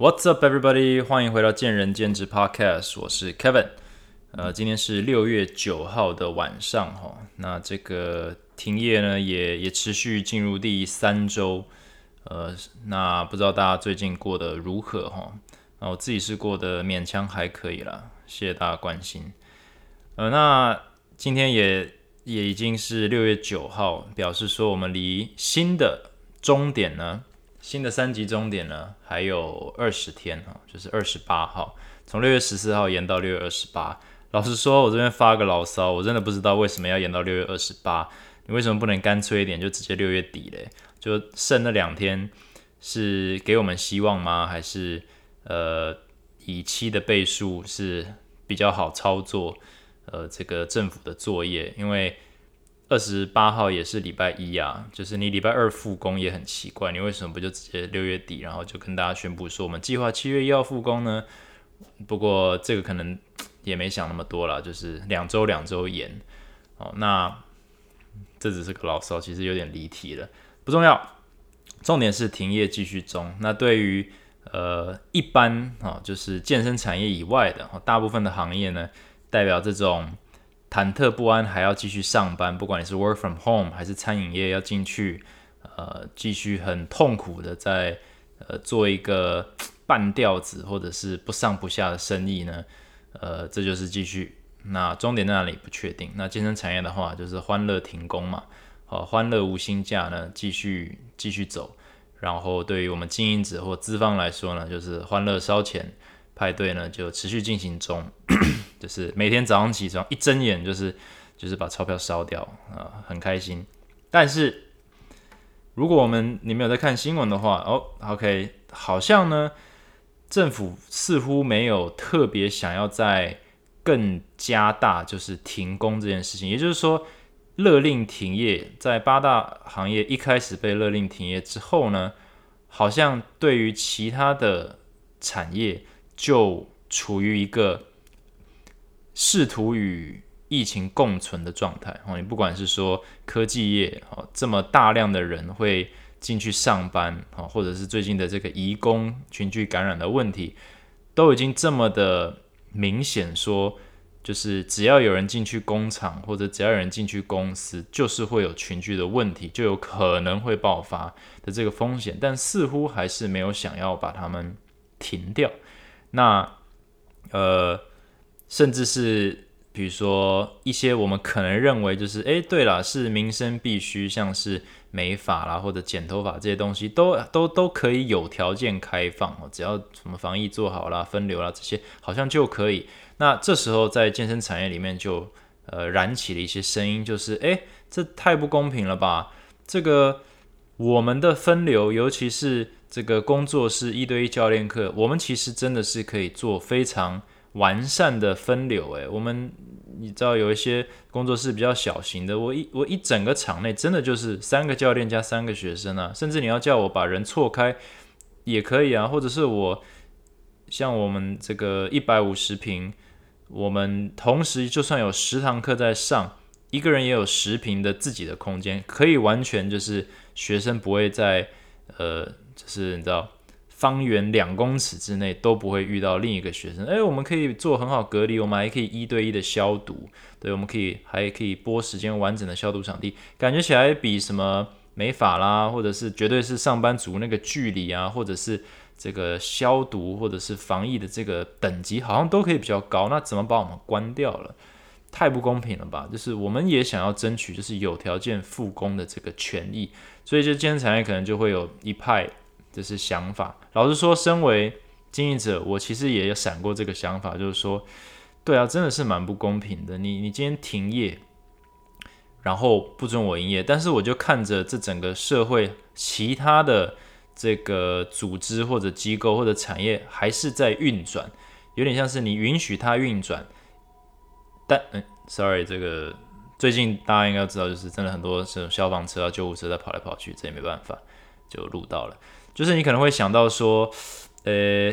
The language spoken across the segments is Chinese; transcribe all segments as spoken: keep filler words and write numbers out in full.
What's up, everybody? 欢迎回到见仁见智 Podcast， 我是 Kevin。呃，今天是六月九号的晚上哈，那这个停业呢也也持续进入第三周。呃，那不知道大家最近过得如何哈？那我自己是过得勉强还可以啦，谢谢大家关心。呃，那今天也也已经是六月九号，表示说我们离新的终点呢。新的三级终点呢，还有二十天，就是二十八号，从六月十四号延到六月二十八。老实说，我这边发个牢骚，我真的不知道为什么要延到六月二十八，你为什么不能干脆一点，就直接六月底嘞？就剩那两天是给我们希望吗？还是呃以期的倍数是比较好操作？呃，这个政府的作业，因为二十八号也是礼拜一啊，就是你礼拜二复工也很奇怪，你为什么不就直接六月底，然后就跟大家宣布说我们计划七月一号复工呢？不过这个可能也没想那么多啦，就是两周两周延。哦，那这只是个牢骚，其实有点离题了，不重要。重点是停业继续中。那对于呃一般哦，就是健身产业以外的，哦，大部分的行业呢，代表这种忐忑不安还要继续上班，不管你是 work from home 还是餐饮业要进去，呃，继续很痛苦的在呃做一个半吊子或者是不上不下的生意呢，呃，这就是继续。那终点在哪里不确定。那健身产业的话，就是欢乐停工嘛，好，欢乐无薪假呢，继续继续走。然后对于我们经营者或资方来说呢，就是欢乐烧钱派对呢就持续进行中。就是每天早上起床一睁眼就是就是把钞票烧掉，呃、很开心。但是如果我们你没有在看新闻的话，哦 ，OK， 好像呢政府似乎没有特别想要再更加大就是停工这件事情，也就是说勒令停业，在八大行业一开始被勒令停业之后呢，好像对于其他的产业就处于一个试图与疫情共存的状态。你不管是说科技业这么大量的人会进去上班，或者是最近的这个移工群聚感染的问题，都已经这么的明显，说就是只要有人进去工厂或者只要有人进去公司，就是会有群聚的问题，就有可能会爆发的这个风险，但似乎还是没有想要把他们停掉。那呃甚至是比如说一些我们可能认为就是哎，对啦，是民生必须，像是美发啦或者剪头发这些东西，都都都可以有条件开放，只要什么防疫做好啦，分流啦，这些好像就可以。那这时候在健身产业里面就呃燃起了一些声音，就是哎，这太不公平了吧，这个我们的分流，尤其是这个工作室一对一教练课，我们其实真的是可以做非常完善的分流。欸，我们你知道有一些工作室比较小型的，我 一, 我一整个场内真的就是三个教练加三个学生啊，甚至你要叫我把人错开也可以啊，或者是我像我们这个一百五十平，我们同时就算有十堂课在上，一个人也有十平的自己的空间，可以完全就是学生不会在呃，就是你知道方圆两公尺之内都不会遇到另一个学生。哎，我们可以做很好隔离，我们还可以一对一的消毒，对，我们可以还可以拨时间完整的消毒场地，感觉起来比什么美发啦，或者是绝对是上班族那个距离啊，或者是这个消毒或者是防疫的这个等级，好像都可以比较高。那怎么把我们关掉了？太不公平了吧！就是我们也想要争取，就是有条件复工的这个权益，所以就健身产业可能就会有一派。这是想法。老实说，身为经营者，我其实也有闪过这个想法，就是说，对啊，真的是蛮不公平的。你你今天停业，然后不准我营业，但是我就看着这整个社会其他的这个组织或者机构或者产业还是在运转，有点像是你允许它运转，但嗯 ，sorry， 这个最近大家应该知道，就是真的很多这种消防车啊、救护车在跑来跑去，这也没办法，就录到了。就是你可能会想到说，呃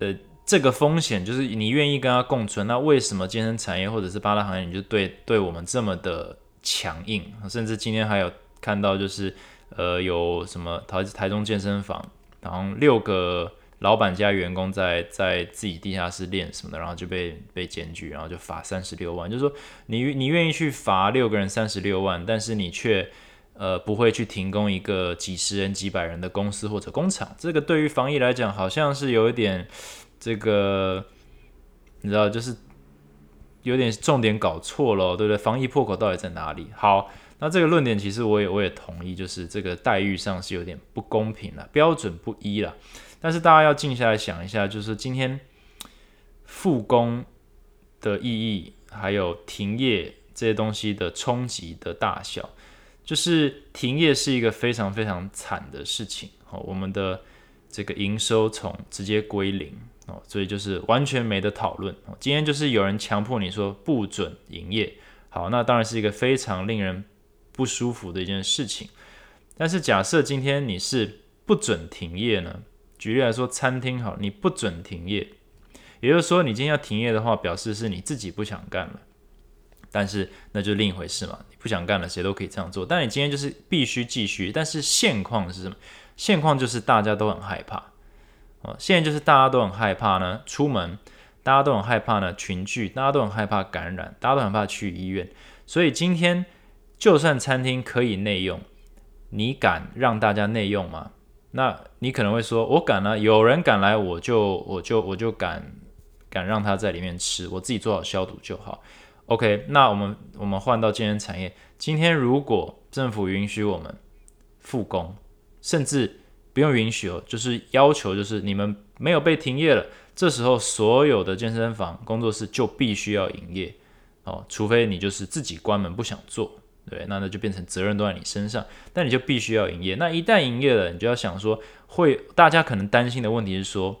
呃，这个风险就是你愿意跟它共存，那为什么健身产业或者是八大行业你就对对我们这么的强硬？甚至今天还有看到就是呃有什么台台中健身房，然后六个老板加员工在在自己地下室练什么的，然后就被被检举，然后就罚三十六万。就是说你你愿意去罚六个人三十六万，但是你却呃不会去停工一个几十人几百人的公司或者工厂，这个对于防疫来讲好像是有一点这个，你知道，就是有点重点搞错了，对不对？防疫破口到底在哪里？好。那这个论点其实我也我也同意，就是这个待遇上是有点不公平啦，标准不一啦。但是大家要静下来想一下，就是今天复工的意义，还有停业这些东西的冲击的大小。就是停业是一个非常非常惨的事情，我们的这个营收从直接归零，所以就是完全没得讨论。今天就是有人强迫你说不准营业，好，那当然是一个非常令人不舒服的一件事情。但是假设今天你是不准停业呢？举例来说，餐厅好，你不准停业，也就是说你今天要停业的话，表示是你自己不想干了。但是那就另一回事嘛，你不想干了，谁都可以这样做。但你今天就是必须继续。但是现况是什么？现况就是大家都很害怕。哦，现在就是大家都很害怕呢，出门，大家都很害怕呢，群聚，大家都很害怕感染，大家都很怕去医院。所以今天，就算餐厅可以内用，你敢让大家内用吗？那你可能会说，我敢啊，有人敢来，我就我就我就敢敢让他在里面吃，我自己做好消毒就好。OK， 那我们我们换到健身产业，今天如果政府允许我们复工，甚至不用允许哦，就是要求就是你们没有被停业了，这时候所有的健身房、工作室就必须要营业哦，除非你就是自己关门不想做。对，那就变成责任都在你身上，但你就必须要营业。那一旦营业了，你就要想说，会大家可能担心的问题是说，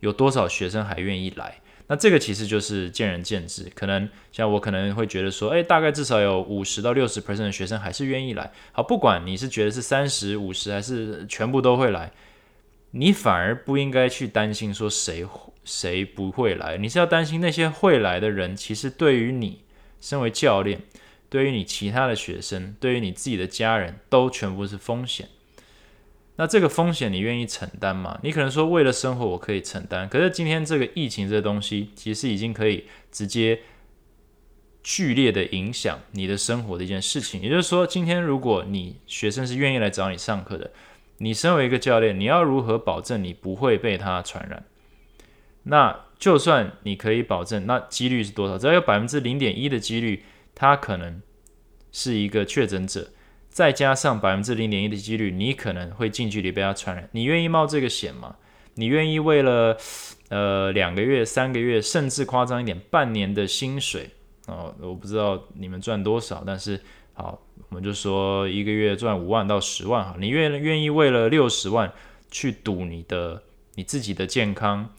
有多少学生还愿意来？那这个其实就是见仁见智，可能像我可能会觉得说，哎、欸，大概至少有百分之五十到百分之六十 的学生还是愿意来。好，不管你是觉得是百分之三十、百分之五十还是全部都会来，你反而不应该去担心说谁谁不会来，你是要担心那些会来的人，其实对于你身为教练，对于你其他的学生，对于你自己的家人，都全部是风险。那这个风险你愿意承担吗？你可能说为了生活我可以承担，可是今天这个疫情这东西，其实已经可以直接剧烈的影响你的生活的一件事情。也就是说，今天如果你学生是愿意来找你上课的，你身为一个教练，你要如何保证你不会被他传染？那就算你可以保证，那几率是多少？只要有 百分之零点一 的几率他可能是一个确诊者，再加上 百分之零点一 的几率你可能会近距离被他传染，你愿意冒这个险吗？你愿意为了呃两个月、三个月，甚至夸张一点半年的薪水，哦，我不知道你们赚多少，但是好，我们就说一个月赚五万到十万好，你愿愿意为了六十万去赌你的你自己的健康，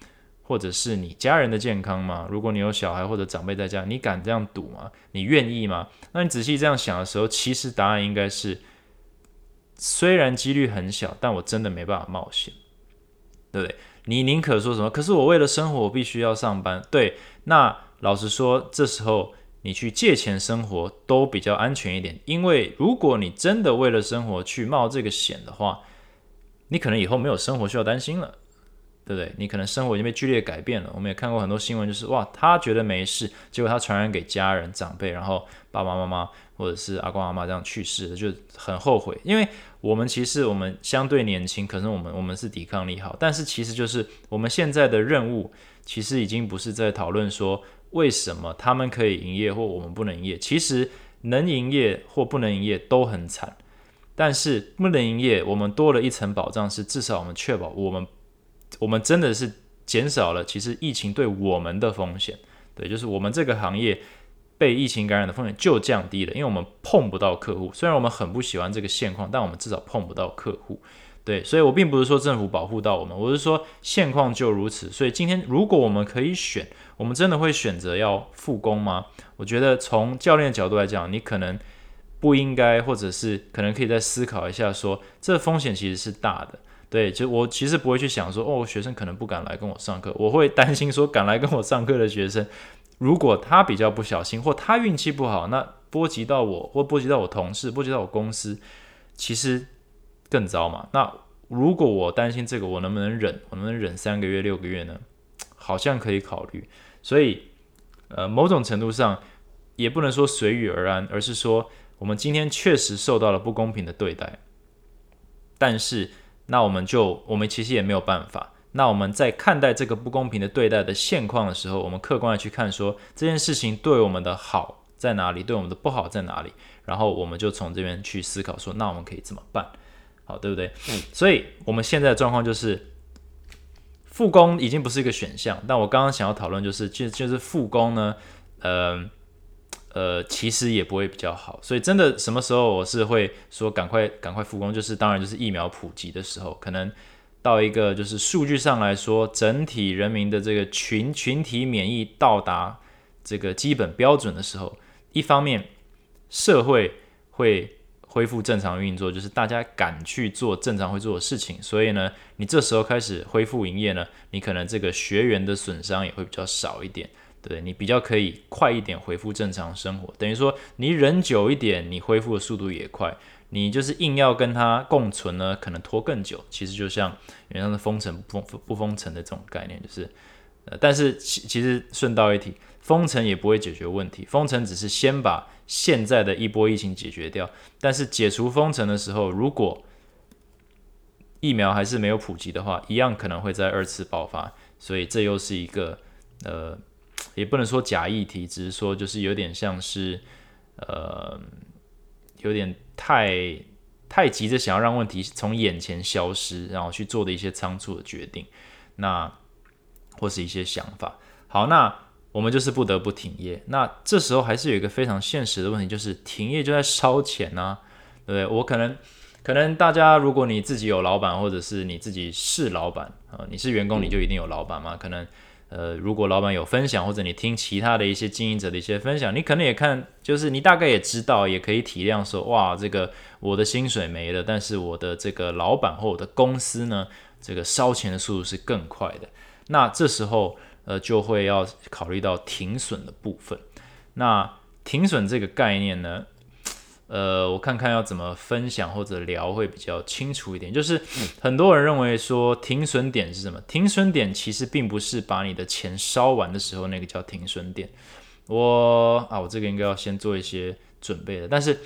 或者是你家人的健康吗？如果你有小孩或者长辈在家，你敢这样赌吗？你愿意吗？那你仔细这样想的时候，其实答案应该是，虽然几率很小，但我真的没办法冒险，对不对？你宁可说什么？可是我为了生活，我必须要上班。对，那老实说，这时候你去借钱生活都比较安全一点，因为如果你真的为了生活去冒这个险的话，你可能以后没有生活需要担心了。对不对？你可能生活已经被剧烈改变了。我们也看过很多新闻，就是哇，他觉得没事，结果他传染给家人、长辈，然后爸爸妈妈或者是阿公阿妈这样去世，就很后悔。因为我们其实我们相对年轻，可是我们我们是抵抗力好，但是其实就是我们现在的任务，其实已经不是在讨论说为什么他们可以营业或我们不能营业。其实能营业或不能营业都很惨，但是不能营业，我们多了一层保障，是至少我们确保我们。我们真的是减少了其实疫情对我们的风险，对，就是我们这个行业被疫情感染的风险就降低了，因为我们碰不到客户。虽然我们很不喜欢这个现况，但我们至少碰不到客户，对，所以我并不是说政府保护到我们，我是说现况就如此。所以今天如果我们可以选，我们真的会选择要复工吗？我觉得从教练的角度来讲，你可能不应该，或者是可能可以再思考一下说，这风险其实是大的。对，就我其实不会去想说，哦，学生可能不敢来跟我上课，我会担心说，敢来跟我上课的学生，如果他比较不小心，或他运气不好，那波及到我，或波及到我同事，波及到我公司，其实更糟嘛。那如果我担心这个我能不能忍我能不能忍三个月六个月呢，好像可以考虑。所以呃，某种程度上也不能说随遇而安，而是说我们今天确实受到了不公平的对待，但是那我们就我们其实也没有办法。那我们在看待这个不公平的对待的现况的时候，我们客观的去看说这件事情对我们的好在哪里，对我们的不好在哪里，然后我们就从这边去思考说那我们可以怎么办，好，对不对？嗯，所以我们现在的状况就是复工已经不是一个选项，但我刚刚想要讨论就是就是复工呢呃呃，其实也不会比较好，所以真的什么时候我是会说赶快赶快复工，就是当然就是疫苗普及的时候，可能到一个就是数据上来说，整体人民的这个群群体免疫到达这个基本标准的时候，一方面社会会恢复正常运作，就是大家敢去做正常会做的事情，所以呢，你这时候开始恢复营业呢，你可能这个学员的损伤也会比较少一点。对，你比较可以快一点恢复正常生活，等于说你忍久一点，你恢复的速度也快，你就是硬要跟它共存呢，可能拖更久。其实就像原来的封城不 封, 不封城的这种概念，就是、呃、但是 其, 其实顺道一提，封城也不会解决问题，封城只是先把现在的一波疫情解决掉，但是解除封城的时候，如果疫苗还是没有普及的话，一样可能会再二次爆发，所以这又是一个呃也不能说假议题，只是说就是有点像是，呃，有点太太急着想要让问题从眼前消失，然后去做的一些仓促的决定，那或是一些想法。好，那我们就是不得不停业。那这时候还是有一个非常现实的问题，就是停业就在烧钱啊，对不对？我可能可能大家，如果你自己有老板，或者是你自己是老板、呃、你是员工，你就一定有老板吗？可能。呃，如果老板有分享，或者你听其他的一些经营者的一些分享，你可能也看，就是你大概也知道，也可以体谅说，哇，这个我的薪水没了，但是我的这个老板或我的公司呢，这个烧钱的速度是更快的。那这时候，呃，就会要考虑到停损的部分。那停损这个概念呢，呃，我看看要怎么分享或者聊会比较清楚一点。就是很多人认为说停损点是什么？停损点其实并不是把你的钱烧完的时候那个叫停损点。我啊，我这个应该要先做一些准备的。但是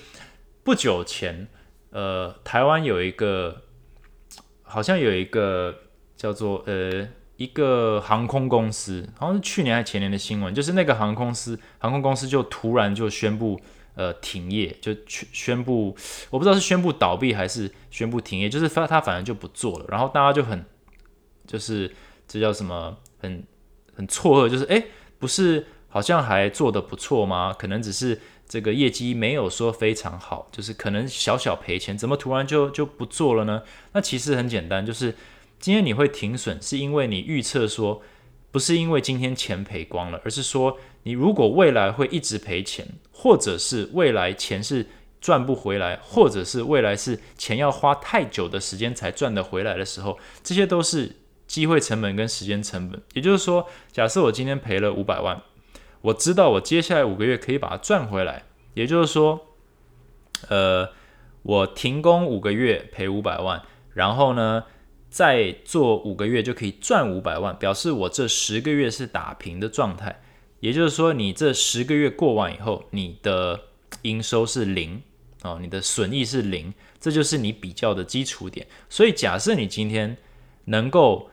不久前，呃，台湾有一个好像有一个叫做呃一个航空公司，好像是去年还前年的新闻，就是那个航空公司航空公司就突然就宣布。呃，停业就宣布，我不知道是宣布倒闭还是宣布停业，就是他反正就不做了，然后大家就很，就是这叫什么，很很错愕，就是哎，不是好像还做得不错吗？可能只是这个业绩没有说非常好，就是可能小小赔钱，怎么突然就就不做了呢？那其实很简单，就是今天你会停损，是因为你预测说，不是因为今天钱赔光了，而是说你如果未来会一直赔钱，或者是未来钱是赚不回来，或者是未来是钱要花太久的时间才赚得回来的时候，这些都是机会成本跟时间成本。也就是说，假设我今天赔了五百万，我知道我接下来五个月可以把它赚回来，也就是说，呃，我停工五个月赔五百万，然后呢再做五个月就可以赚五百万，表示我这十个月是打平的状态。也就是说，你这十个月过完以后，你的营收是零、哦、你的损益是零，这就是你比较的基础点。所以假设你今天能够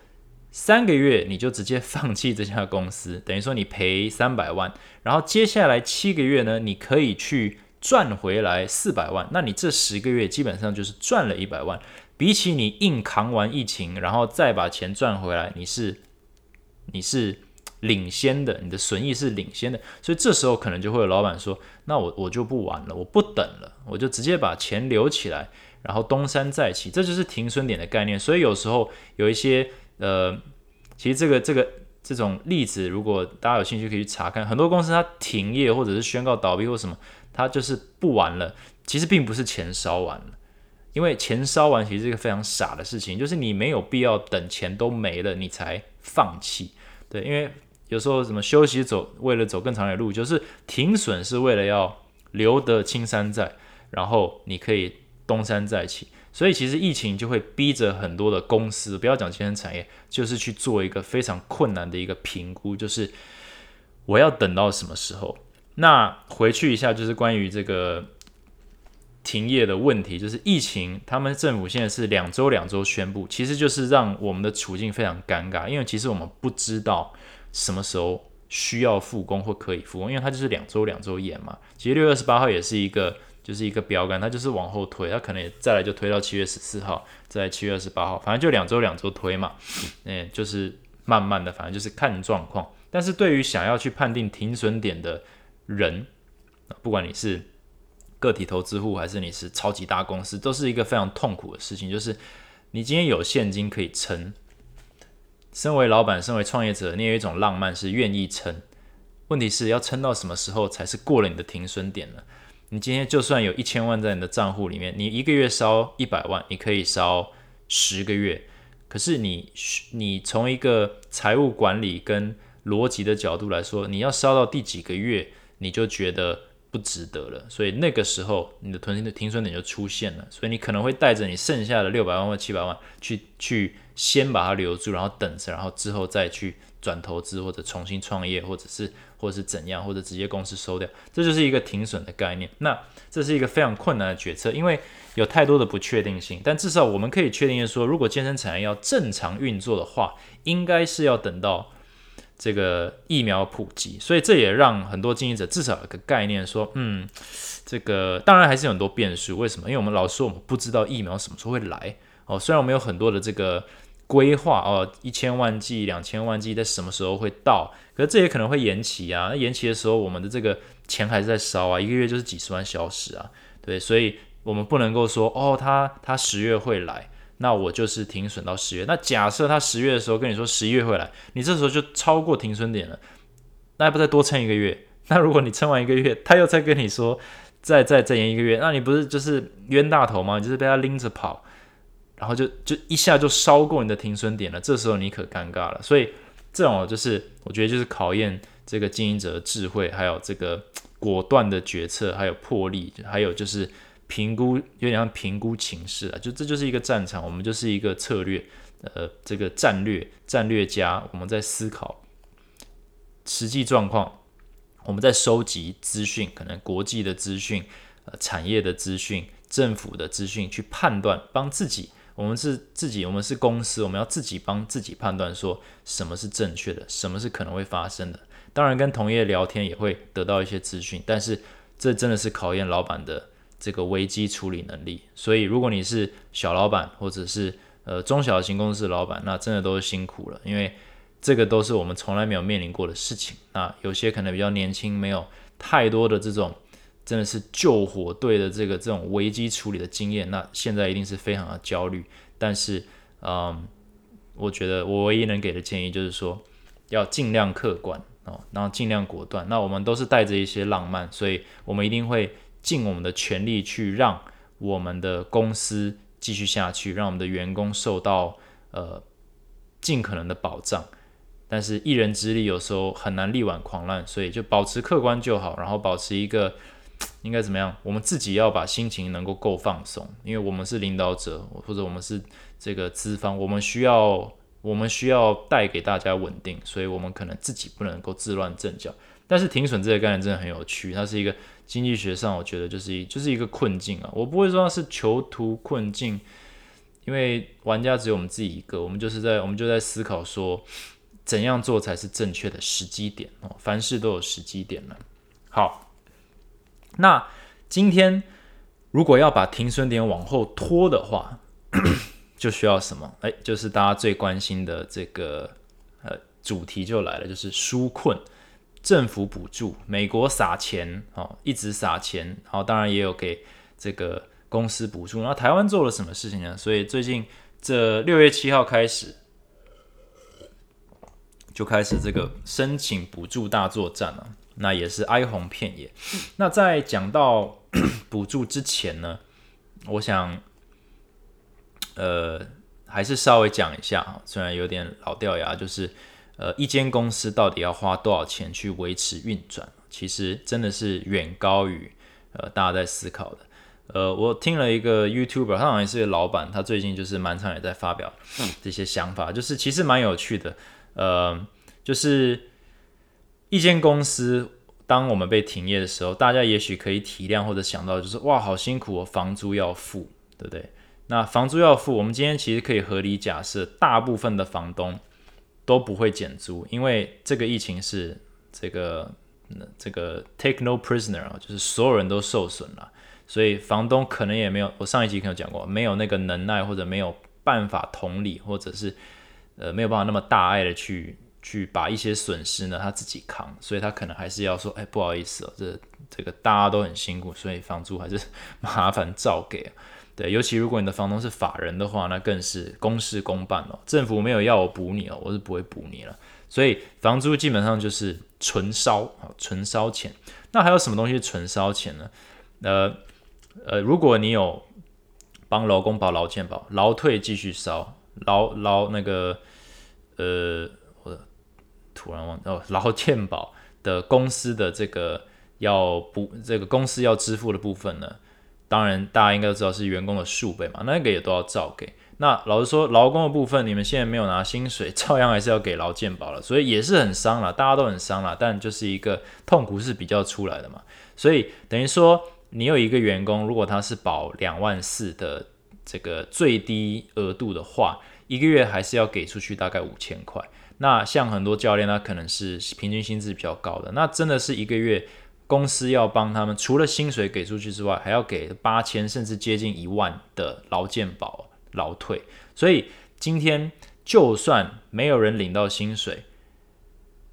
三个月你就直接放弃这家公司，等于说你赔三百万，然后接下来七个月呢，你可以去赚回来四百万，那你这十个月基本上就是赚了一百万。比起你硬扛完疫情然后再把钱赚回来，你是你是领先的，你的损益是领先的。所以这时候可能就会有老板说，那我我就不玩了，我不等了，我就直接把钱留起来，然后东山再起。这就是停损点的概念。所以有时候有一些呃，其实这个这个这种例子，如果大家有兴趣可以去查看，很多公司它停业或者是宣告倒闭或什么，它就是不玩了，其实并不是钱烧完了。因为钱烧完其实是一个非常傻的事情，就是你没有必要等钱都没了你才放弃。对，因为有时候什么休息走为了走更长的路，就是停损是为了要留得青山在，然后你可以东山再起。所以其实疫情就会逼着很多的公司，不要讲健身产业，就是去做一个非常困难的一个评估，就是我要等到什么时候。那回去一下，就是关于这个停业的问题，就是疫情，他们政府现在是两周两周宣布，其实就是让我们的处境非常尴尬，因为其实我们不知道什么时候需要复工或可以复工，因为它就是两周两周延嘛。其实六月二十八号也是一个就是一个标杆，它就是往后推，它可能也再来就推到七月十四号，再来七月二十八号，反正就两周两周推嘛、欸、就是慢慢的，反正就是看状况。但是对于想要去判定停损点的人，不管你是个体投资户还是你是超级大公司，都是一个非常痛苦的事情，就是你今天有现金可以撑，身为老板身为创业者，你有一种浪漫是愿意撑，问题是要撑到什么时候才是过了你的停损点呢？你今天就算有一千万在你的账户里面，你一个月烧一百万，你可以烧十个月，可是你你从一个财务管理跟逻辑的角度来说，你要烧到第几个月你就觉得不值得了，所以那个时候你的停停损点就出现了，所以你可能会带着你剩下的六百万或七百万去去先把它留住，然后等着，然后之后再去转投资或者重新创业，或者是或者是怎样，或者直接公司收掉，这就是一个停损的概念。那这是一个非常困难的决策，因为有太多的不确定性。但至少我们可以确定说，如果健身产业要正常运作的话，应该是要等到这个疫苗普及，所以这也让很多经营者至少有个概念说，嗯，这个当然还是有很多变数。为什么？因为我们老说我们不知道疫苗什么时候会来哦，虽然我们有很多的这个规划哦，一千万剂、两千万剂在什么时候会到，可是这也可能会延期啊。延期的时候，我们的这个钱还是在烧啊，一个月就是几十万消失啊，对，所以我们不能够说哦，他他十月会来。那我就是停损到十月。那假设他十月的时候跟你说十一月会来，你这时候就超过停损点了，那要不再多撑一个月？那如果你撑完一个月，他又再跟你说再再再延一个月，那你不是就是冤大头吗？你就是被他拎着跑，然后就就一下就烧过你的停损点了，这时候你可尴尬了。所以这种就是我觉得就是考验这个经营者的智慧，还有这个果断的决策，还有魄力，还有就是。评估有点像评估情势啊，就这就是一个战场，我们就是一个策略，呃，这个战略战略家，我们在思考实际状况，我们在收集资讯，可能国际的资讯、呃、产业的资讯、政府的资讯，去判断，帮自己，我们是自己，我们是公司，我们要自己帮自己判断，说什么是正确的，什么是可能会发生的。当然，跟同业聊天也会得到一些资讯，但是这真的是考验老板的。这个危机处理能力，所以如果你是小老板或者是呃中小型公司的老板，那真的都是辛苦了，因为这个都是我们从来没有面临过的事情。那有些可能比较年轻，没有太多的这种真的是救火队的这个这种危机处理的经验，那现在一定是非常的焦虑。但是，嗯，我觉得我唯一能给的建议就是说，要尽量客观哦，然后尽量果断。那我们都是带着一些浪漫，所以我们一定会。尽我们的全力去让我们的公司继续下去，让我们的员工受到呃尽可能的保障。但是一人之力有时候很难力挽狂澜，所以就保持客观就好，然后保持一个应该怎么样？我们自己要把心情能够够放松，因为我们是领导者，或者我们是这个资方，我们需要我们需要带给大家稳定，所以我们可能自己不能够自乱阵脚。但是停损这个概念真的很有趣，它是一个经济学上我觉得就是就是一个困境啊，我不会说它是囚徒困境，因为玩家只有我们自己一个，我们就是在我们就在思考说怎样做才是正确的时机点哦，凡事都有时机点了。好，那今天如果要把停损点往后拖的话，就需要什么？哎，就是大家最关心的这个呃主题就来了，就是纾困。政府补助，美国撒钱、哦、一直撒钱，然后当然也有给这个公司补助。那台湾做了什么事情呢？所以最近这六月七号开始，就开始这个申请补助大作战了、啊，那也是哀鸿遍野。那在讲到补助之前呢，我想，呃，还是稍微讲一下，虽然有点老掉牙，就是。呃，一间公司到底要花多少钱去维持运转？其实真的是远高于呃大家在思考的。呃，我听了一个 YouTuber， 他好像是一个老板，他最近就是蛮常也在发表这些想法，就是其实蛮有趣的。呃，就是一间公司，当我们被停业的时候，大家也许可以体谅或者想到，就是哇，好辛苦哦，房租要付，对不对？那房租要付，我们今天其实可以合理假设，大部分的房东都不会减租，因为这个疫情是这个这个 take no prisoner， 就是所有人都受损了。所以房东可能也没有，我上一集可能有讲过，没有那个能耐或者没有办法同理，或者是呃没有办法那么大爱的去去把一些损失呢他自己扛，所以他可能还是要说，哎、欸，不好意思哦，这这个大家都很辛苦，所以房租还是麻烦照给、啊。对，尤其如果你的房东是法人的话，那更是公事公办哦，政府没有要我补你哦，我是不会补你了。所以房租基本上就是纯烧啊，纯烧钱。那还有什么东西是纯烧钱呢？呃。呃，如果你有帮劳工保劳健保，劳退继续烧，劳劳那个呃，我突然忘哦，劳健保的公司的这个要补，这个公司要支付的部分呢，当然大家应该都知道是员工的数倍嘛，那个也都要照给。那老实说，劳工的部分你们现在没有拿薪水，照样还是要给劳健保了，所以也是很伤啦，大家都很伤啦，但就是一个痛苦是比较出来的嘛，所以等于说。你有一个员工，如果他是保两万四的这个最低额度的话，一个月还是要给出去大概五千块。那像很多教练，他可能是平均薪资比较高的，那真的是一个月公司要帮他们，除了薪水给出去之外，还要给八千甚至接近一万的劳健保、劳退。所以今天就算没有人领到薪水，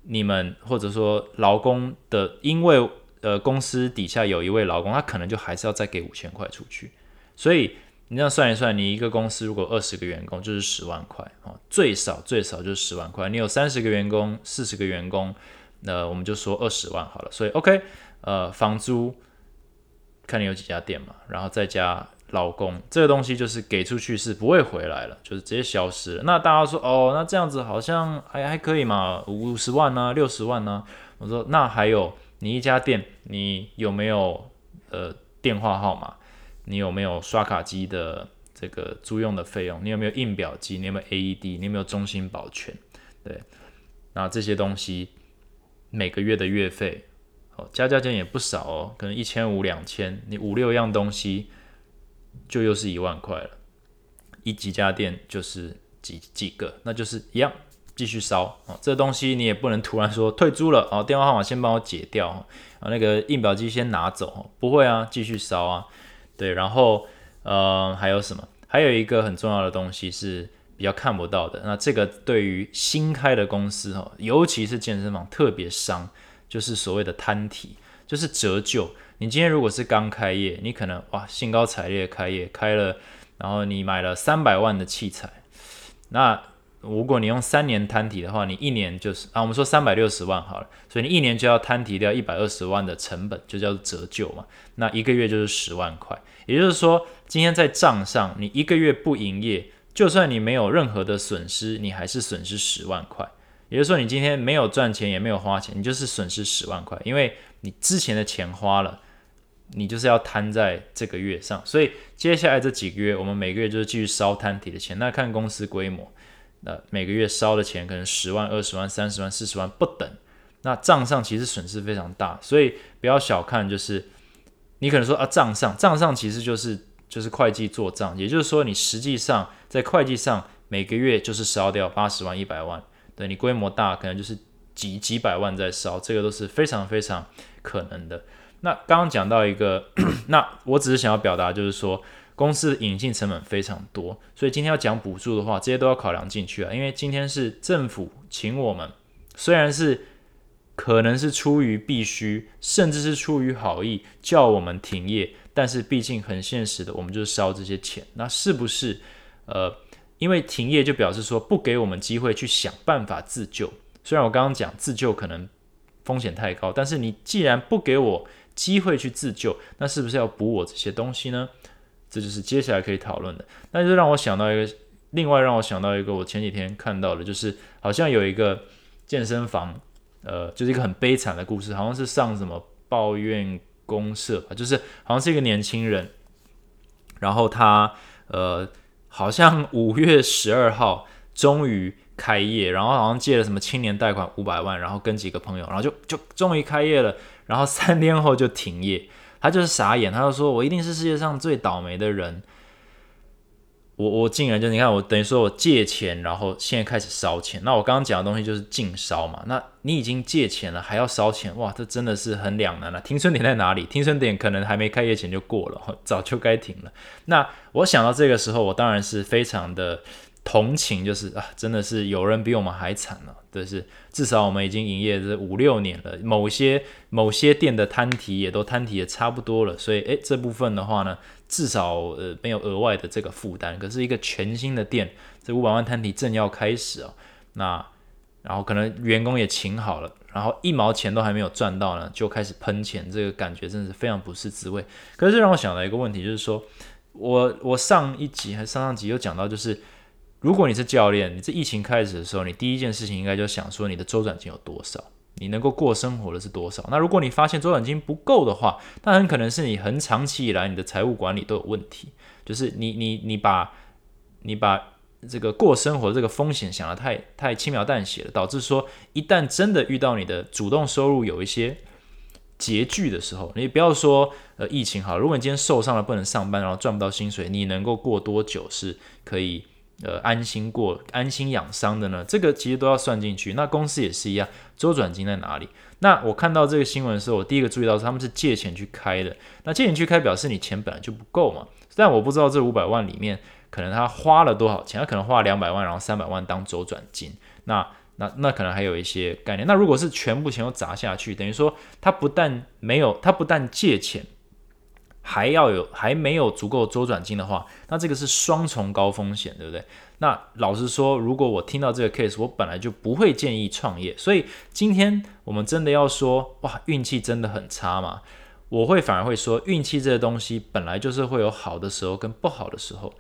你们或者说劳工的，因为。呃，公司底下有一位劳工，他可能就还是要再给五千块出去，所以你这样算一算，你一个公司如果二十个员工就是十万块、哦、最少最少就是十万块。你有三十个员工、四十个员工，那、呃、我们就说二十万好了。所以 OK， 呃，房租看你有几家店嘛，然后再加劳工，这个东西就是给出去是不会回来了，就是直接消失了。那大家说哦，那这样子好像还还可以嘛，五十万啊，六十万啊。我说那还有。你一家店，你有没有呃电话号码？你有没有刷卡机的这个租用的费用？你有没有印表机？你有没有 A E D？ 你有没有中心保全？对，那这些东西每个月的月费，哦，加加减也不少哦，可能一千五、两千，你五六样东西就又是一万块了。一几家店就是几几个，那就是一样。继续烧、哦、这东西你也不能突然说退租了、哦、电话号码先帮我解掉、哦、那个印表机先拿走、哦、不会啊，继续烧啊，对，然后呃还有什么？还有一个很重要的东西是比较看不到的，那这个对于新开的公司、哦、尤其是健身房特别伤，就是所谓的摊体，就是折旧。你今天如果是刚开业，你可能哇兴高采烈开业开了，然后你买了三百万的器材，那。如果你用三年摊提的话，你一年就是啊，我们说三百六十万好了，所以你一年就要摊提掉一百二十万的成本，就叫做折旧嘛。那一个月就是十万块，也就是说，今天在账上你一个月不营业，就算你没有任何的损失，你还是损失十万块。也就是说，你今天没有赚钱也没有花钱，你就是损失十万块，因为你之前的钱花了，你就是要摊在这个月上。所以接下来这几个月，我们每个月就是继续烧摊提的钱，那看公司规模。呃、每个月烧的钱可能十万、二十万、三十万、四十万不等，那账上其实损失非常大，所以不要小看，就是你可能说啊，账上账上其实就是就是会计做账，也就是说你实际上在会计上每个月就是烧掉八十万、一百万，对你规模大可能就是几几百万在烧，这个都是非常非常可能的。那刚刚讲到一个，那我只是想要表达就是说。公司的引进成本非常多，所以今天要讲补助的话，这些都要考量进去啊。因为今天是政府请我们，虽然是可能是出于必须，甚至是出于好意叫我们停业，但是毕竟很现实的，我们就是烧这些钱。那是不是呃，因为停业就表示说不给我们机会去想办法自救？虽然我刚刚讲自救可能风险太高，但是你既然不给我机会去自救，那是不是要补我这些东西呢？这就是接下来可以讨论的，但是让我想到一个，另外让我想到一个，我前几天看到的，就是好像有一个健身房，呃，就是一个很悲惨的故事，好像是上什么抱怨公社吧，就是好像是一个年轻人，然后它呃好像五月十二号终于开业，然后好像借了什么青年贷款五百万，然后跟几个朋友，然后就就终于开业了，然后三天后就停业。他就是傻眼，他就说我一定是世界上最倒霉的人，我我竟然就你看我等于说我借钱，然后现在开始烧钱。那我刚刚讲的东西就是净烧嘛，那你已经借钱了还要烧钱，哇，这真的是很两难了、啊。停损点在哪里？停损点可能还没开业前就过了，早就该停了。那我想到这个时候，我当然是非常的同情，就是啊，真的是有人比我们还惨了、啊，就是至少我们已经营业这五六年了，某些某些店的摊提也都摊提也差不多了，所以哎，这部分的话呢。至少呃没有额外的这个负担，可是一个全新的店，这五百万摊提正要开始哦，那然后可能员工也请好了，然后一毛钱都还没有赚到呢，就开始喷钱，这个感觉真的是非常不是滋味。可是让我想到一个问题，就是说我我上一集还上上集有讲到，就是如果你是教练，你这疫情开始的时候，你第一件事情应该就想说你的周转金有多少。你能够过生活的是多少？那如果你发现周转金不够的话，那很可能是你很长期以来你的财务管理都有问题，就是你你你把你把这个过生活的这个风险想得太太轻描淡写了，导致说一旦真的遇到你的主动收入有一些拮据的时候，你不要说呃疫情好，如果你今天受伤了不能上班，然后赚不到薪水，你能够过多久是可以？呃，安心过安心养伤的呢，这个其实都要算进去。那公司也是一样，周转金在哪里？那我看到这个新闻的时候，我第一个注意到是他们是借钱去开的。那借钱去开表示你钱本来就不够嘛。但我不知道这五百万里面，可能他花了多少钱？他可能花了两百万，然后三百万当周转金。那那那可能还有一些概念。那如果是全部钱都砸下去，等于说他不但没有，他不但借钱。还要有还没有足够周转金的话，那这个是双重高风险，对不对？那老实说，如果我听到这个 case， 我本来就不会建议创业。所以今天我们真的要说，哇，运气真的很差嘛？我会反而会说，运气这个东西本来就是会有好的时候跟不好的时候。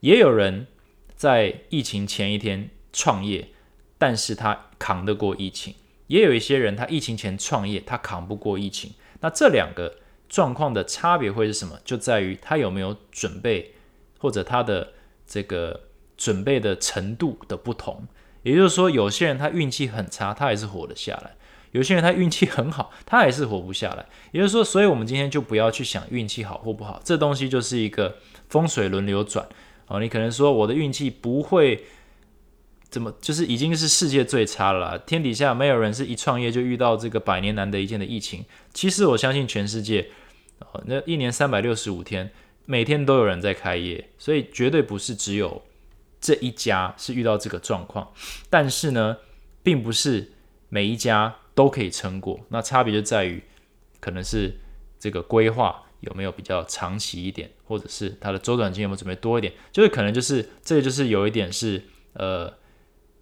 也有人在疫情前一天创业，但是他扛得过疫情；也有一些人他疫情前创业，他扛不过疫情。那这两个状况的差别会是什么？就在于他有没有准备，或者他的这个准备的程度的不同。也就是说，有些人他运气很差，他还是活得下来；有些人他运气很好，他还是活不下来。也就是说，所以我们今天就不要去想运气好或不好，这东西就是一个风水轮流转。哦，你可能说我的运气不会怎么，就是已经是世界最差了啦，天底下没有人是一创业就遇到这个百年难得一见的疫情。其实我相信全世界。那一年三百六十五天，每天都有人在开业，所以绝对不是只有这一家是遇到这个状况。但是呢，并不是每一家都可以撑过。那差别就在于，可能是这个规划有没有比较长期一点，或者是它的周转金有没有准备多一点。就是可能就是这个就是有一点是呃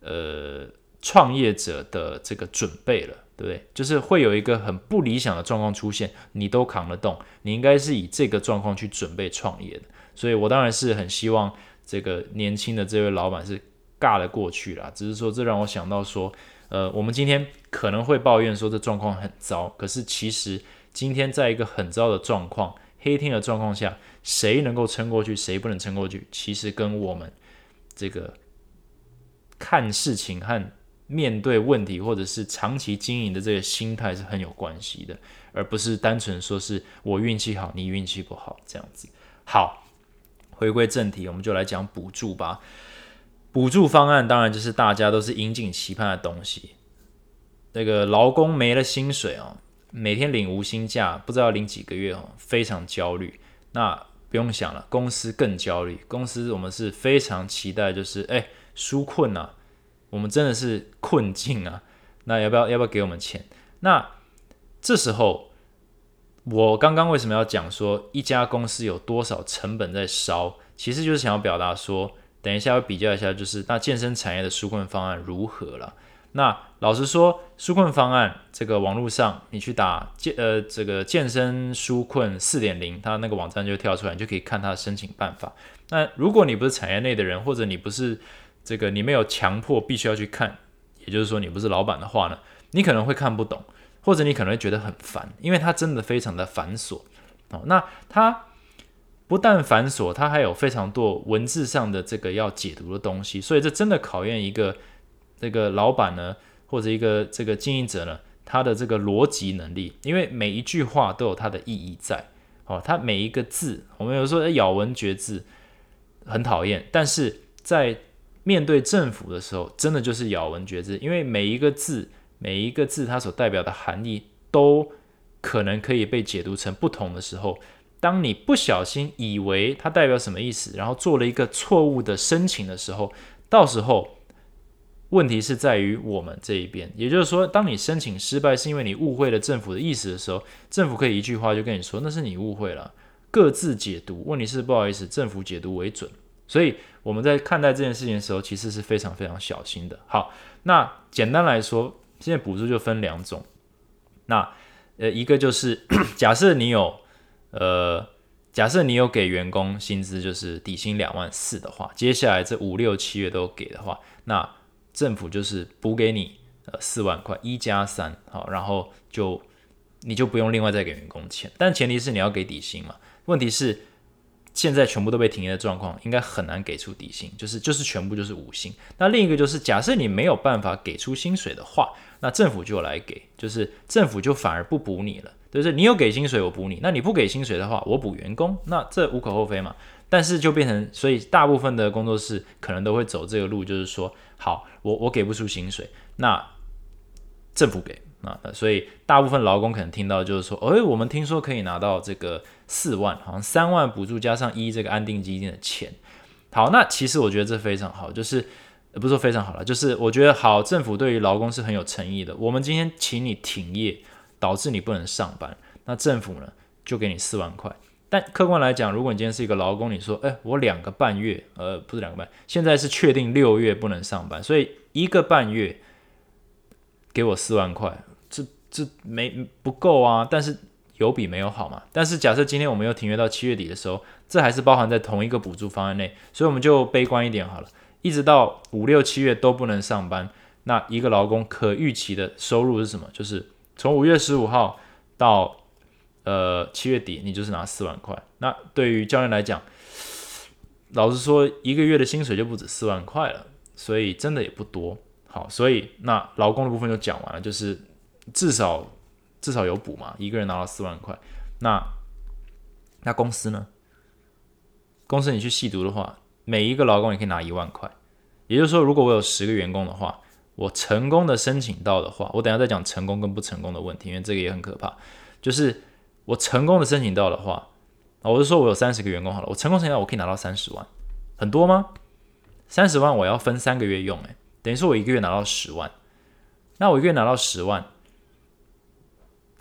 呃创业者的这个准备了。对不对？就是会有一个很不理想的状况出现，你都扛得动，你应该是以这个状况去准备创业的。所以我当然是很希望这个年轻的这位老板是尬得过去啦。只是说这让我想到说，呃，我们今天可能会抱怨说这状况很糟，可是其实今天在一个很糟的状况、黑天鹅的状况下，谁能够撑过去，谁不能撑过去，其实跟我们这个看事情和面对问题或者是长期经营的这个心态是很有关系的，而不是单纯说是我运气好，你运气不好这样子。好，回归正题，我们就来讲补助吧。补助方案当然就是大家都是引颈期盼的东西。那个劳工没了薪水哦，每天领无薪假，不知道领几个月哦，非常焦虑。那不用想了，公司更焦虑。公司我们是非常期待，就是哎，纾困啊。我们真的是困境啊，那要不要要不要给我们钱？那这时候，我刚刚为什么要讲说一家公司有多少成本在烧？其实就是想要表达说，等一下会比较一下，就是那健身产业的纾困方案如何了？那老实说，纾困方案这个网络上你去打健呃这个健身纾困 四点零， 它那个网站就跳出来，你就可以看它的申请办法。那如果你不是产业内的人，或者你不是这个你没有强迫必须要去看，也就是说你不是老板的话呢，你可能会看不懂，或者你可能会觉得很烦，因为它真的非常的繁琐。哦，那它不但繁琐，它还有非常多文字上的这个要解读的东西，所以这真的考验一个这个老板呢，或者一个这个经营者呢，他的这个逻辑能力，因为每一句话都有它的意义在，哦，它每一个字，我们有时候咬文嚼字很讨厌，但是在面对政府的时候，真的就是咬文嚼字，因为每一个字，每一个字它所代表的含义都可能可以被解读成不同的时候，当你不小心以为它代表什么意思，然后做了一个错误的申请的时候，到时候问题是在于我们这一边，也就是说，当你申请失败是因为你误会了政府的意思的时候，政府可以一句话就跟你说那是你误会了，各自解读，问题是不好意思，政府解读为准。所以我们在看待这件事情的时候，其实是非常非常小心的。好，那简单来说，现在补助就分两种，那呃，一个就是假设你有呃，假设你有给员工薪资就是底薪两万四的话，接下来这五六七月都给的话，那政府就是补给你呃四万块，一加三，好，然后就你就不用另外再给员工钱，但前提是你要给底薪嘛。问题是现在全部都被停业的状况，应该很难给出底薪，就是就是全部就是无薪。那另一个就是，假设你没有办法给出薪水的话，那政府就来给，就是政府就反而不补你了，就是你有给薪水我补你，那你不给薪水的话我补员工，那这无可厚非嘛。但是就变成，所以大部分的工作室可能都会走这个路，就是说，好，我我给不出薪水，那政府给。啊、所以大部分劳工可能听到就是说，哎、哦，我们听说可以拿到这个四万，好像三万补助加上一这个安定基金的钱。好，那其实我觉得这非常好，就是、呃、不是说非常好了，就是我觉得好，政府对于劳工是很有诚意的。我们今天请你停业，导致你不能上班，那政府呢就给你四万块。但客观来讲，如果你今天是一个劳工，你说，哎，我两个半月，呃，不是两个半，现在是确定六月不能上班，所以一个半月给我四万块。这没不够啊，但是有比没有好嘛。但是假设今天我们又停约到七月底的时候，这还是包含在同一个补助方案内，所以我们就悲观一点好了，一直到五六七月都不能上班，那一个劳工可预期的收入是什么？就是从五月十五号到呃七月底，你就是拿四万块。那对于教练来讲，老实说，一个月的薪水就不止四万块了，所以真的也不多。好，所以那劳工的部分就讲完了，就是。至少至少有补嘛，一个人拿到四万块。那那公司呢？公司你去细读的话，每一个劳工也可以拿一万块。也就是说，如果我有十个员工的话，我成功的申请到的话，我等一下再讲成功跟不成功的问题，因为这个也很可怕。就是我成功的申请到的话，我就说我有三十个员工好了，我成功申请到我可以拿到三十万，很多吗？三十万我要分三个月用、欸，等于说我一个月拿到十万。那我一个月拿到十万。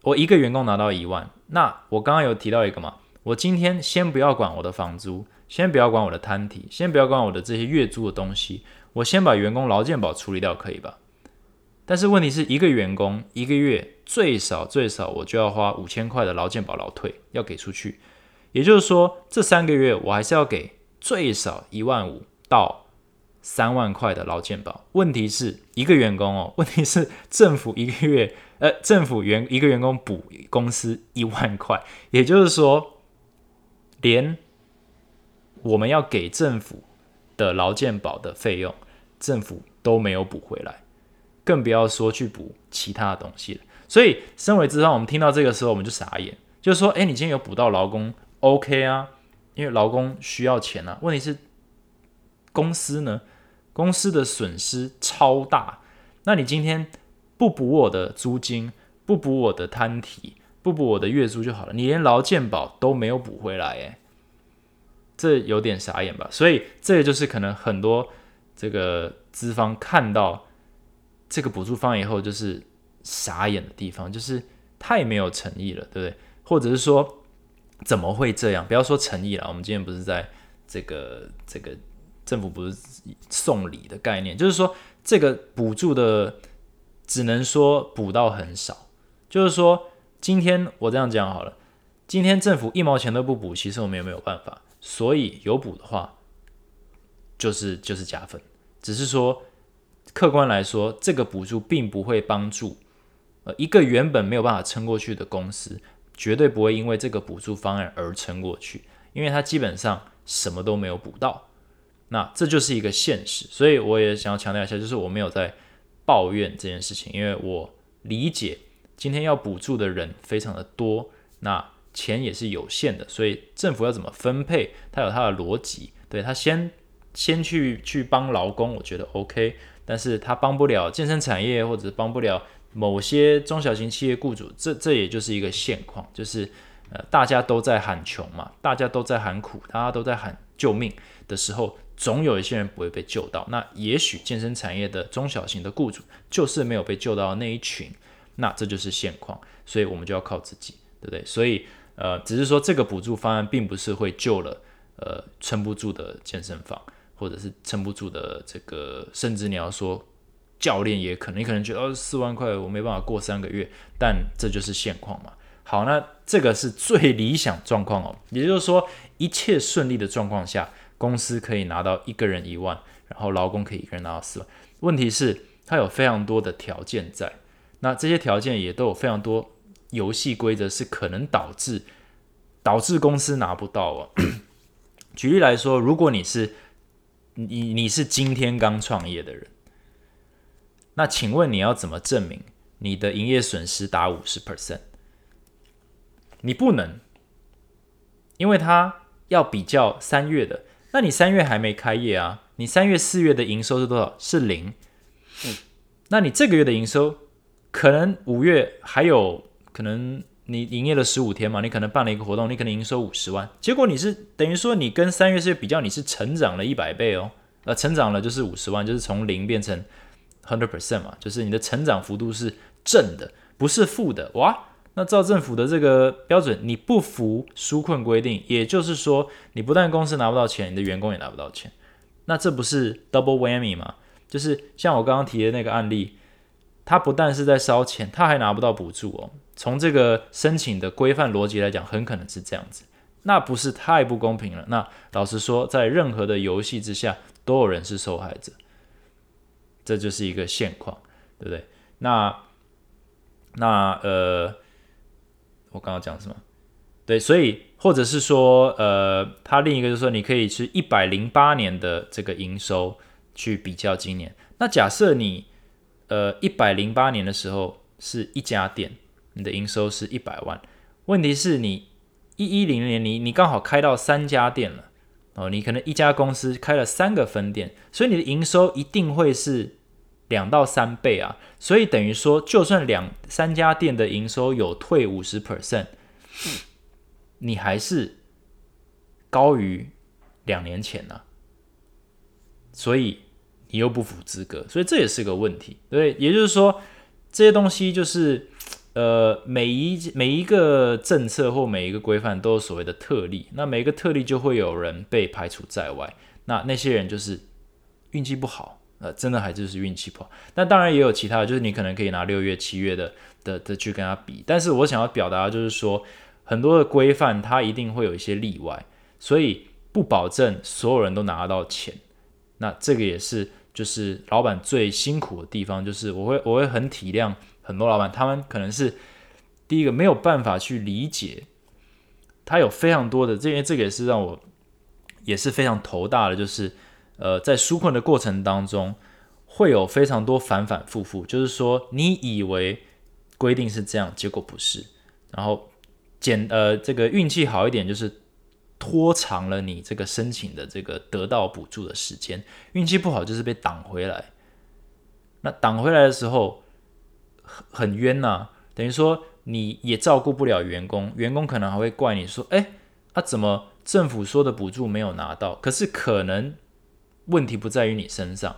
我一个员工拿到一万，那我刚刚有提到一个嘛，我今天先不要管我的房租，先不要管我的摊体，先不要管我的这些月租的东西，我先把员工劳健保处理掉，可以吧？但是问题是一个员工一个月最少最少我就要花五千块的劳健保劳退要给出去，也就是说这三个月我还是要给最少一万五到三万块的劳健保。问题是一个员工哦，问题是政府一个月。呃，政府员一个员工补公司一万块，也就是说，连我们要给政府的劳健保的费用，政府都没有补回来，更不要说去补其他的东西了。所以，身为资方，我们听到这个时候，我们就傻眼，就是说，哎，你今天有补到劳工 ，OK 啊，因为劳工需要钱啊。问题是，公司呢，公司的损失超大，那你今天。不补我的租金，不补我的摊体，不补我的月租就好了，你连劳健保都没有补回来耶，这有点傻眼吧。所以这个就是可能很多这个资方看到这个补助方案以后就是傻眼的地方，就是太没有诚意了，对不对？或者是说怎么会这样，不要说诚意了，我们今天不是在这个这个政府不是送礼的概念，就是说这个补助的只能说补到很少，就是说今天我这样讲好了，今天政府一毛钱都不补，其实我们也没有办法，所以有补的话就是就是加分，只是说客观来说这个补助并不会帮助、呃、一个原本没有办法撑过去的公司，绝对不会因为这个补助方案而撑过去，因为它基本上什么都没有补到。那这就是一个现实，所以我也想要强调一下，就是我没有在抱怨这件事情，因为我理解今天要补助的人非常的多，那钱也是有限的，所以政府要怎么分配，它有它的逻辑。对，他先先去去帮劳工，我觉得 OK， 但是他帮不了健身产业，或者是帮不了某些中小型企业雇主，这这也就是一个现况，就是呃大家都在喊穷嘛，大家都在喊苦，大家都在喊救命的时候，总有一些人不会被救到。那也许健身产业的中小型的雇主就是没有被救到的那一群，那这就是现况，所以我们就要靠自己，对不对？所以呃，只是说这个补助方案并不是会救了呃撑不住的健身房，或者是撑不住的这个，甚至你要说教练也可能，你可能觉得哦四万块我没办法过三个月，但这就是现况嘛。好，那这个是最理想状况哦，也就是说一切顺利的状况下，公司可以拿到一个人一万，然后劳工可以一个人拿到四万。问题是它有非常多的条件在，那这些条件也都有非常多游戏规则是可能导致导致公司拿不到哦。举例来说，如果你是你你是今天刚创业的人，那请问你要怎么证明你的营业损失达 百分之五十？ 你不能，因为他要比较三月的，那你三月还没开业啊，你三月四月的营收是多少？是零、嗯、那你这个月的营收可能五月还有，可能你营业了十五天嘛，你可能办了一个活动，你可能营收五十万，结果你是等于说你跟三月四月比较，你是成长了一百倍哦，呃，成长了就是五十万，就是从零变成百分之百 嘛，就是你的成长幅度是正的，不是负的。哇，那照政府的这个标准，你不服纾困规定，也就是说你不但公司拿不到钱，你的员工也拿不到钱，那这不是 double whammy 吗？就是像我刚刚提的那个案例，他不但是在烧钱，他还拿不到补助哦。从这个申请的规范逻辑来讲，很可能是这样子，那不是太不公平了？那老实说，在任何的游戏之下，都有人是受害者，这就是一个现况，对不对？那那呃，我刚刚讲什么？对，所以或者是说，呃，他另一个就是说，你可以去一百零八年的这个营收去比较今年。那假设你呃一百零八年的时候是一家店，你的营收是一百万，问题是你一百一十年你你刚好开到三家店了。哦，你可能一家公司开了三个分店，所以你的营收一定会是两到三倍啊。所以等于说，就算两三家店的营收有退 百分之五十， 你还是高于两年前啊。所以你又不符资格，所以这也是个问题，对不对？也就是说，这些东西就是呃每一，每一个政策或每一个规范都有所谓的特例，那每一个特例就会有人被排除在外，那那些人就是运气不好，呃，真的还就是运气不好。但当然也有其他的，就是你可能可以拿六月、七月的的的去跟他比，但是我想要表达就是说，很多的规范它一定会有一些例外，所以不保证所有人都拿到钱。那这个也是就是老板最辛苦的地方，就是我会我会很体谅。很多老板他们可能是第一个没有办法去理解，他有非常多的这个，这个也是让我也是非常头大的，就是呃，在纾困的过程当中会有非常多反反复复，就是说你以为规定是这样，结果不是，然后简呃这个运气好一点就是拖长了你这个申请的这个得到补助的时间，运气不好就是被挡回来，那挡回来的时候很冤啊，等于说你也照顾不了员工，员工可能还会怪你说，哎，啊怎么政府说的补助没有拿到？可是可能问题不在于你身上，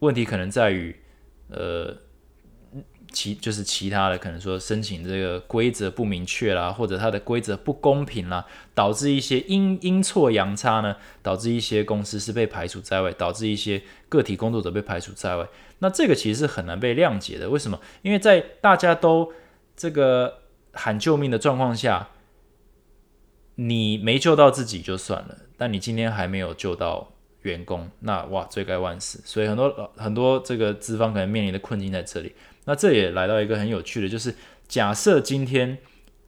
问题可能在于呃，其就是其他的，可能说申请这个规则不明确啦，或者它的规则不公平啦，导致一些阴阴错阳差呢，导致一些公司是被排除在外，导致一些个体工作者被排除在外。那这个其实是很难被谅解的，为什么？因为在大家都这个喊救命的状况下，你没救到自己就算了，但你今天还没有救到员工，那哇罪该万死。所以很多很多这个资方可能面临的困境在这里。那这也来到一个很有趣的，就是假设今天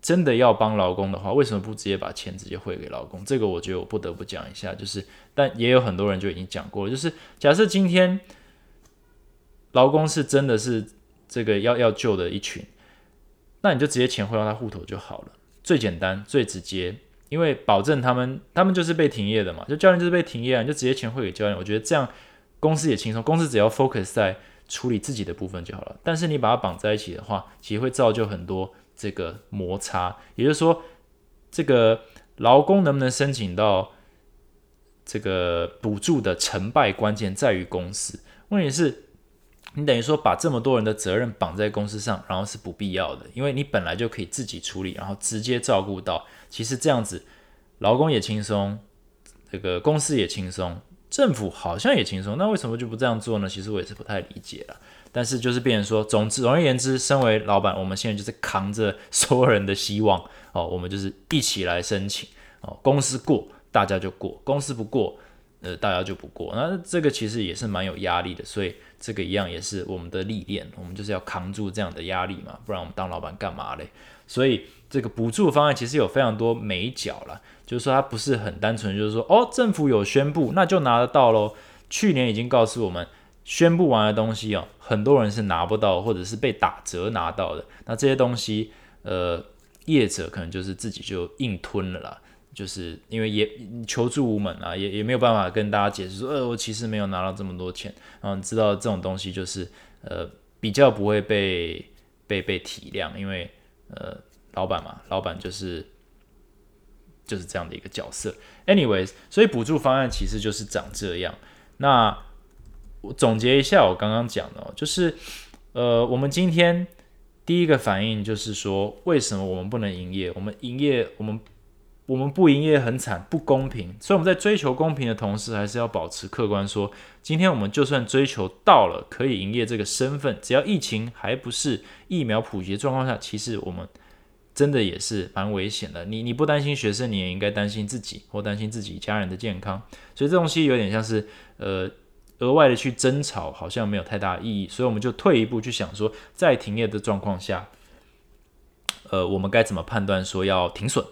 真的要帮劳工的话，为什么不直接把钱直接汇给劳工？这个我觉得我不得不讲一下，就是但也有很多人就已经讲过了，就是假设今天劳工是真的是这个 要, 要救的一群，那你就直接钱汇到他户头就好了，最简单最直接，因为保证他们他们就是被停业的嘛，就教练就是被停业，你就直接钱汇给教练，我觉得这样公司也轻松，公司只要 focus 在处理自己的部分就好了。但是你把它绑在一起的话，其实会造就很多这个摩擦，也就是说这个劳工能不能申请到这个补助的成败关键在于公司，问题是你等于说把这么多人的责任绑在公司上，然后是不必要的，因为你本来就可以自己处理，然后直接照顾到，其实这样子劳工也轻松，这个公司也轻松，政府好像也轻松，那为什么就不这样做呢？其实我也是不太理解了。但是就是变成说，总之总而言之，身为老板，我们现在就是扛着所有人的希望、哦、我们就是一起来申请、哦、公司过大家就过，公司不过、呃、大家就不过。那这个其实也是蛮有压力的，所以这个一样也是我们的历练，我们就是要扛住这样的压力嘛，不然我们当老板干嘛嘞？所以这个补助方案其实有非常多眉角啦，就是说它不是很单纯，就是说哦政府有宣布那就拿得到咯。去年已经告诉我们，宣布完的东西哦，很多人是拿不到，或者是被打折拿到的。那这些东西，呃，业者可能就是自己就硬吞了啦，就是因为也求助无门啊，也也没有办法跟大家解释说，呃，我其实没有拿到这么多钱。然后你知道这种东西就是呃比较不会被被被体谅，因为呃老板嘛，老板就是。就是这样的一个角色 anyways， 所以补助方案其实就是长这样。那我总结一下我刚刚讲的、哦、就是呃，我们今天第一个反应就是说，为什么我们不能营业？我们营业我们我们不营业很惨，不公平。所以我们在追求公平的同时，还是要保持客观说，今天我们就算追求到了可以营业这个身份，只要疫情还不是疫苗普及的状况下，其实我们真的也是蛮危险的。你你不担心学生，你也应该担心自己，或担心自己家人的健康。所以这东西有点像是呃额外的去争吵，好像没有太大意义。所以我们就退一步去想说，在停业的状况下，呃，我们该怎么判断说要停损？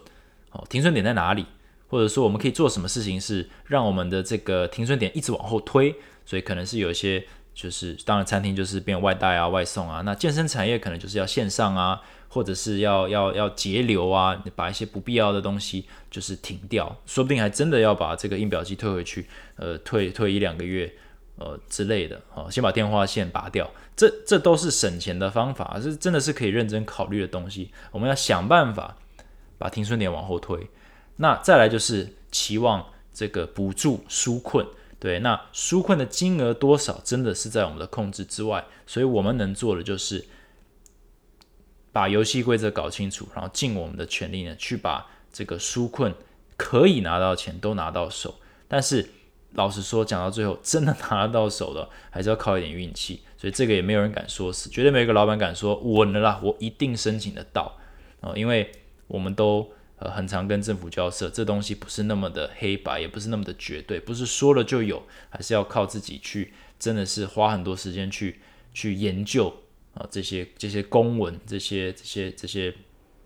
哦，停损点在哪里？或者说我们可以做什么事情是让我们的这个停损点一直往后推？所以可能是有一些就是，当然餐厅就是变外带啊、外送啊，那健身产业可能就是要线上啊。或者是要要要节流啊，把一些不必要的东西就是停掉，说不定还真的要把这个印表机退回去，呃，退退一两个月，呃之类的，哦，先把电话线拔掉，这这都是省钱的方法，这真的是可以认真考虑的东西。我们要想办法把停损点往后推。那再来就是期望这个补助纾困，对，那纾困的金额多少真的是在我们的控制之外，所以我们能做的就是。把游戏规则搞清楚，然后尽我们的全力呢，去把这个纾困可以拿到的钱都拿到手。但是老实说，讲到最后，真的拿到手的，还是要靠一点运气。所以这个也没有人敢说死，绝对没有一个老板敢说稳了啦，我一定申请得到。呃、因为我们都、呃、很常跟政府交涉，这东西不是那么的黑白，也不是那么的绝对，不是说了就有，还是要靠自己去，真的是花很多时间去去研究。啊，这些这些公文，这些这些这些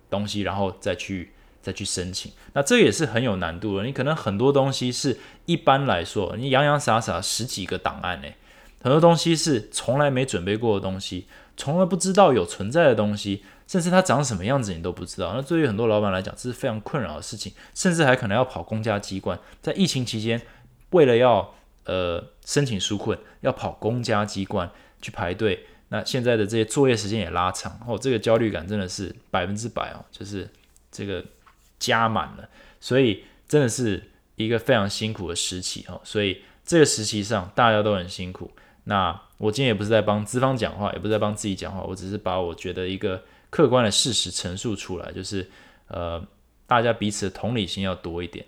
东西，然后再去再去申请，那这也是很有难度的。你可能很多东西是一般来说，你洋洋洒洒十几个档案嘞，很多东西是从来没准备过的东西，从来不知道有存在的东西，甚至它长什么样子你都不知道。那对于很多老板来讲，这是非常困扰的事情，甚至还可能要跑公家机关。在疫情期间，为了要呃申请纾困，要跑公家机关去排队。那现在的这些作业时间也拉长，哦，这个焦虑感真的是百分之百哦，就是这个加满了，所以真的是一个非常辛苦的时期哦。所以这个时期上大家都很辛苦。那我今天也不是在帮资方讲话，也不是在帮自己讲话，我只是把我觉得一个客观的事实陈述出来，就是呃，大家彼此的同理心要多一点。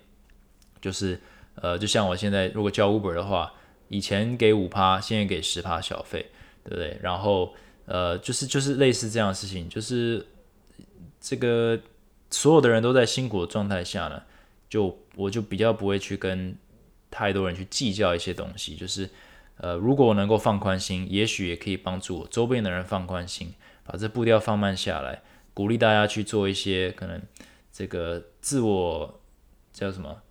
就是呃，就像我现在如果叫 Uber 的话，以前给 百分之五， 现在给 百分之十 小费。对不对？然后，呃，就是就是类似这样的事情，就是这个所有的人都在辛苦的状态下呢，就我就比较不会去跟太多人去计较一些东西。就是，呃，如果我能够放宽心，也许也可以帮助我周边的人放宽心，把这步调放慢下来。鼓励大家去做一些可能这个自我叫什么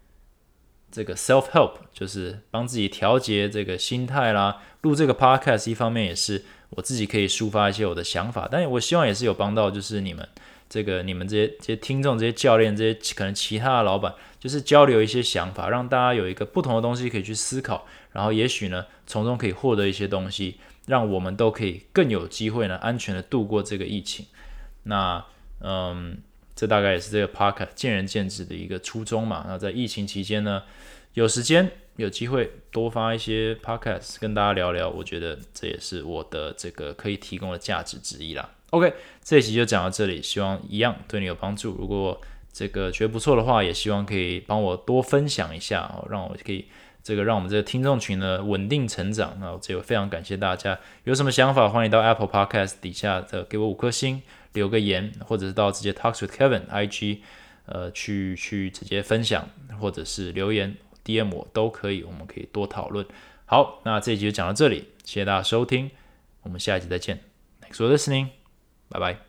这个 self help， 就是帮自己调节这个心态啦。录这个 podcast 一方面也是我自己可以抒发一些我的想法，但我希望也是有帮到就是你们这个你们这些这些听众、这些教练、这些可能其他的老板，就是交流一些想法，让大家有一个不同的东西可以去思考，然后也许呢从中可以获得一些东西，让我们都可以更有机会呢安全的度过这个疫情。那嗯，这大概也是这个 podcast 见仁见智的一个初衷嘛。那在疫情期间呢，有时间有机会多发一些 podcast 跟大家聊聊，我觉得这也是我的这个可以提供的价值之一啦。 OK， 这一集就讲到这里，希望一样对你有帮助。如果这个觉得不错的话，也希望可以帮我多分享一下、哦、让我可以这个让我们这个听众群呢稳定成长。那我这非常感谢大家，有什么想法欢迎到 Apple Podcast 底下的给我五颗星留个言，或者是到直接 Talks with Kevin I G、呃、去, 去直接分享，或者是留言 D M 我都可以，我们可以多讨论。好，那这一集就讲到这里，谢谢大家收听，我们下一集再见。 Thanks for listening， 拜拜。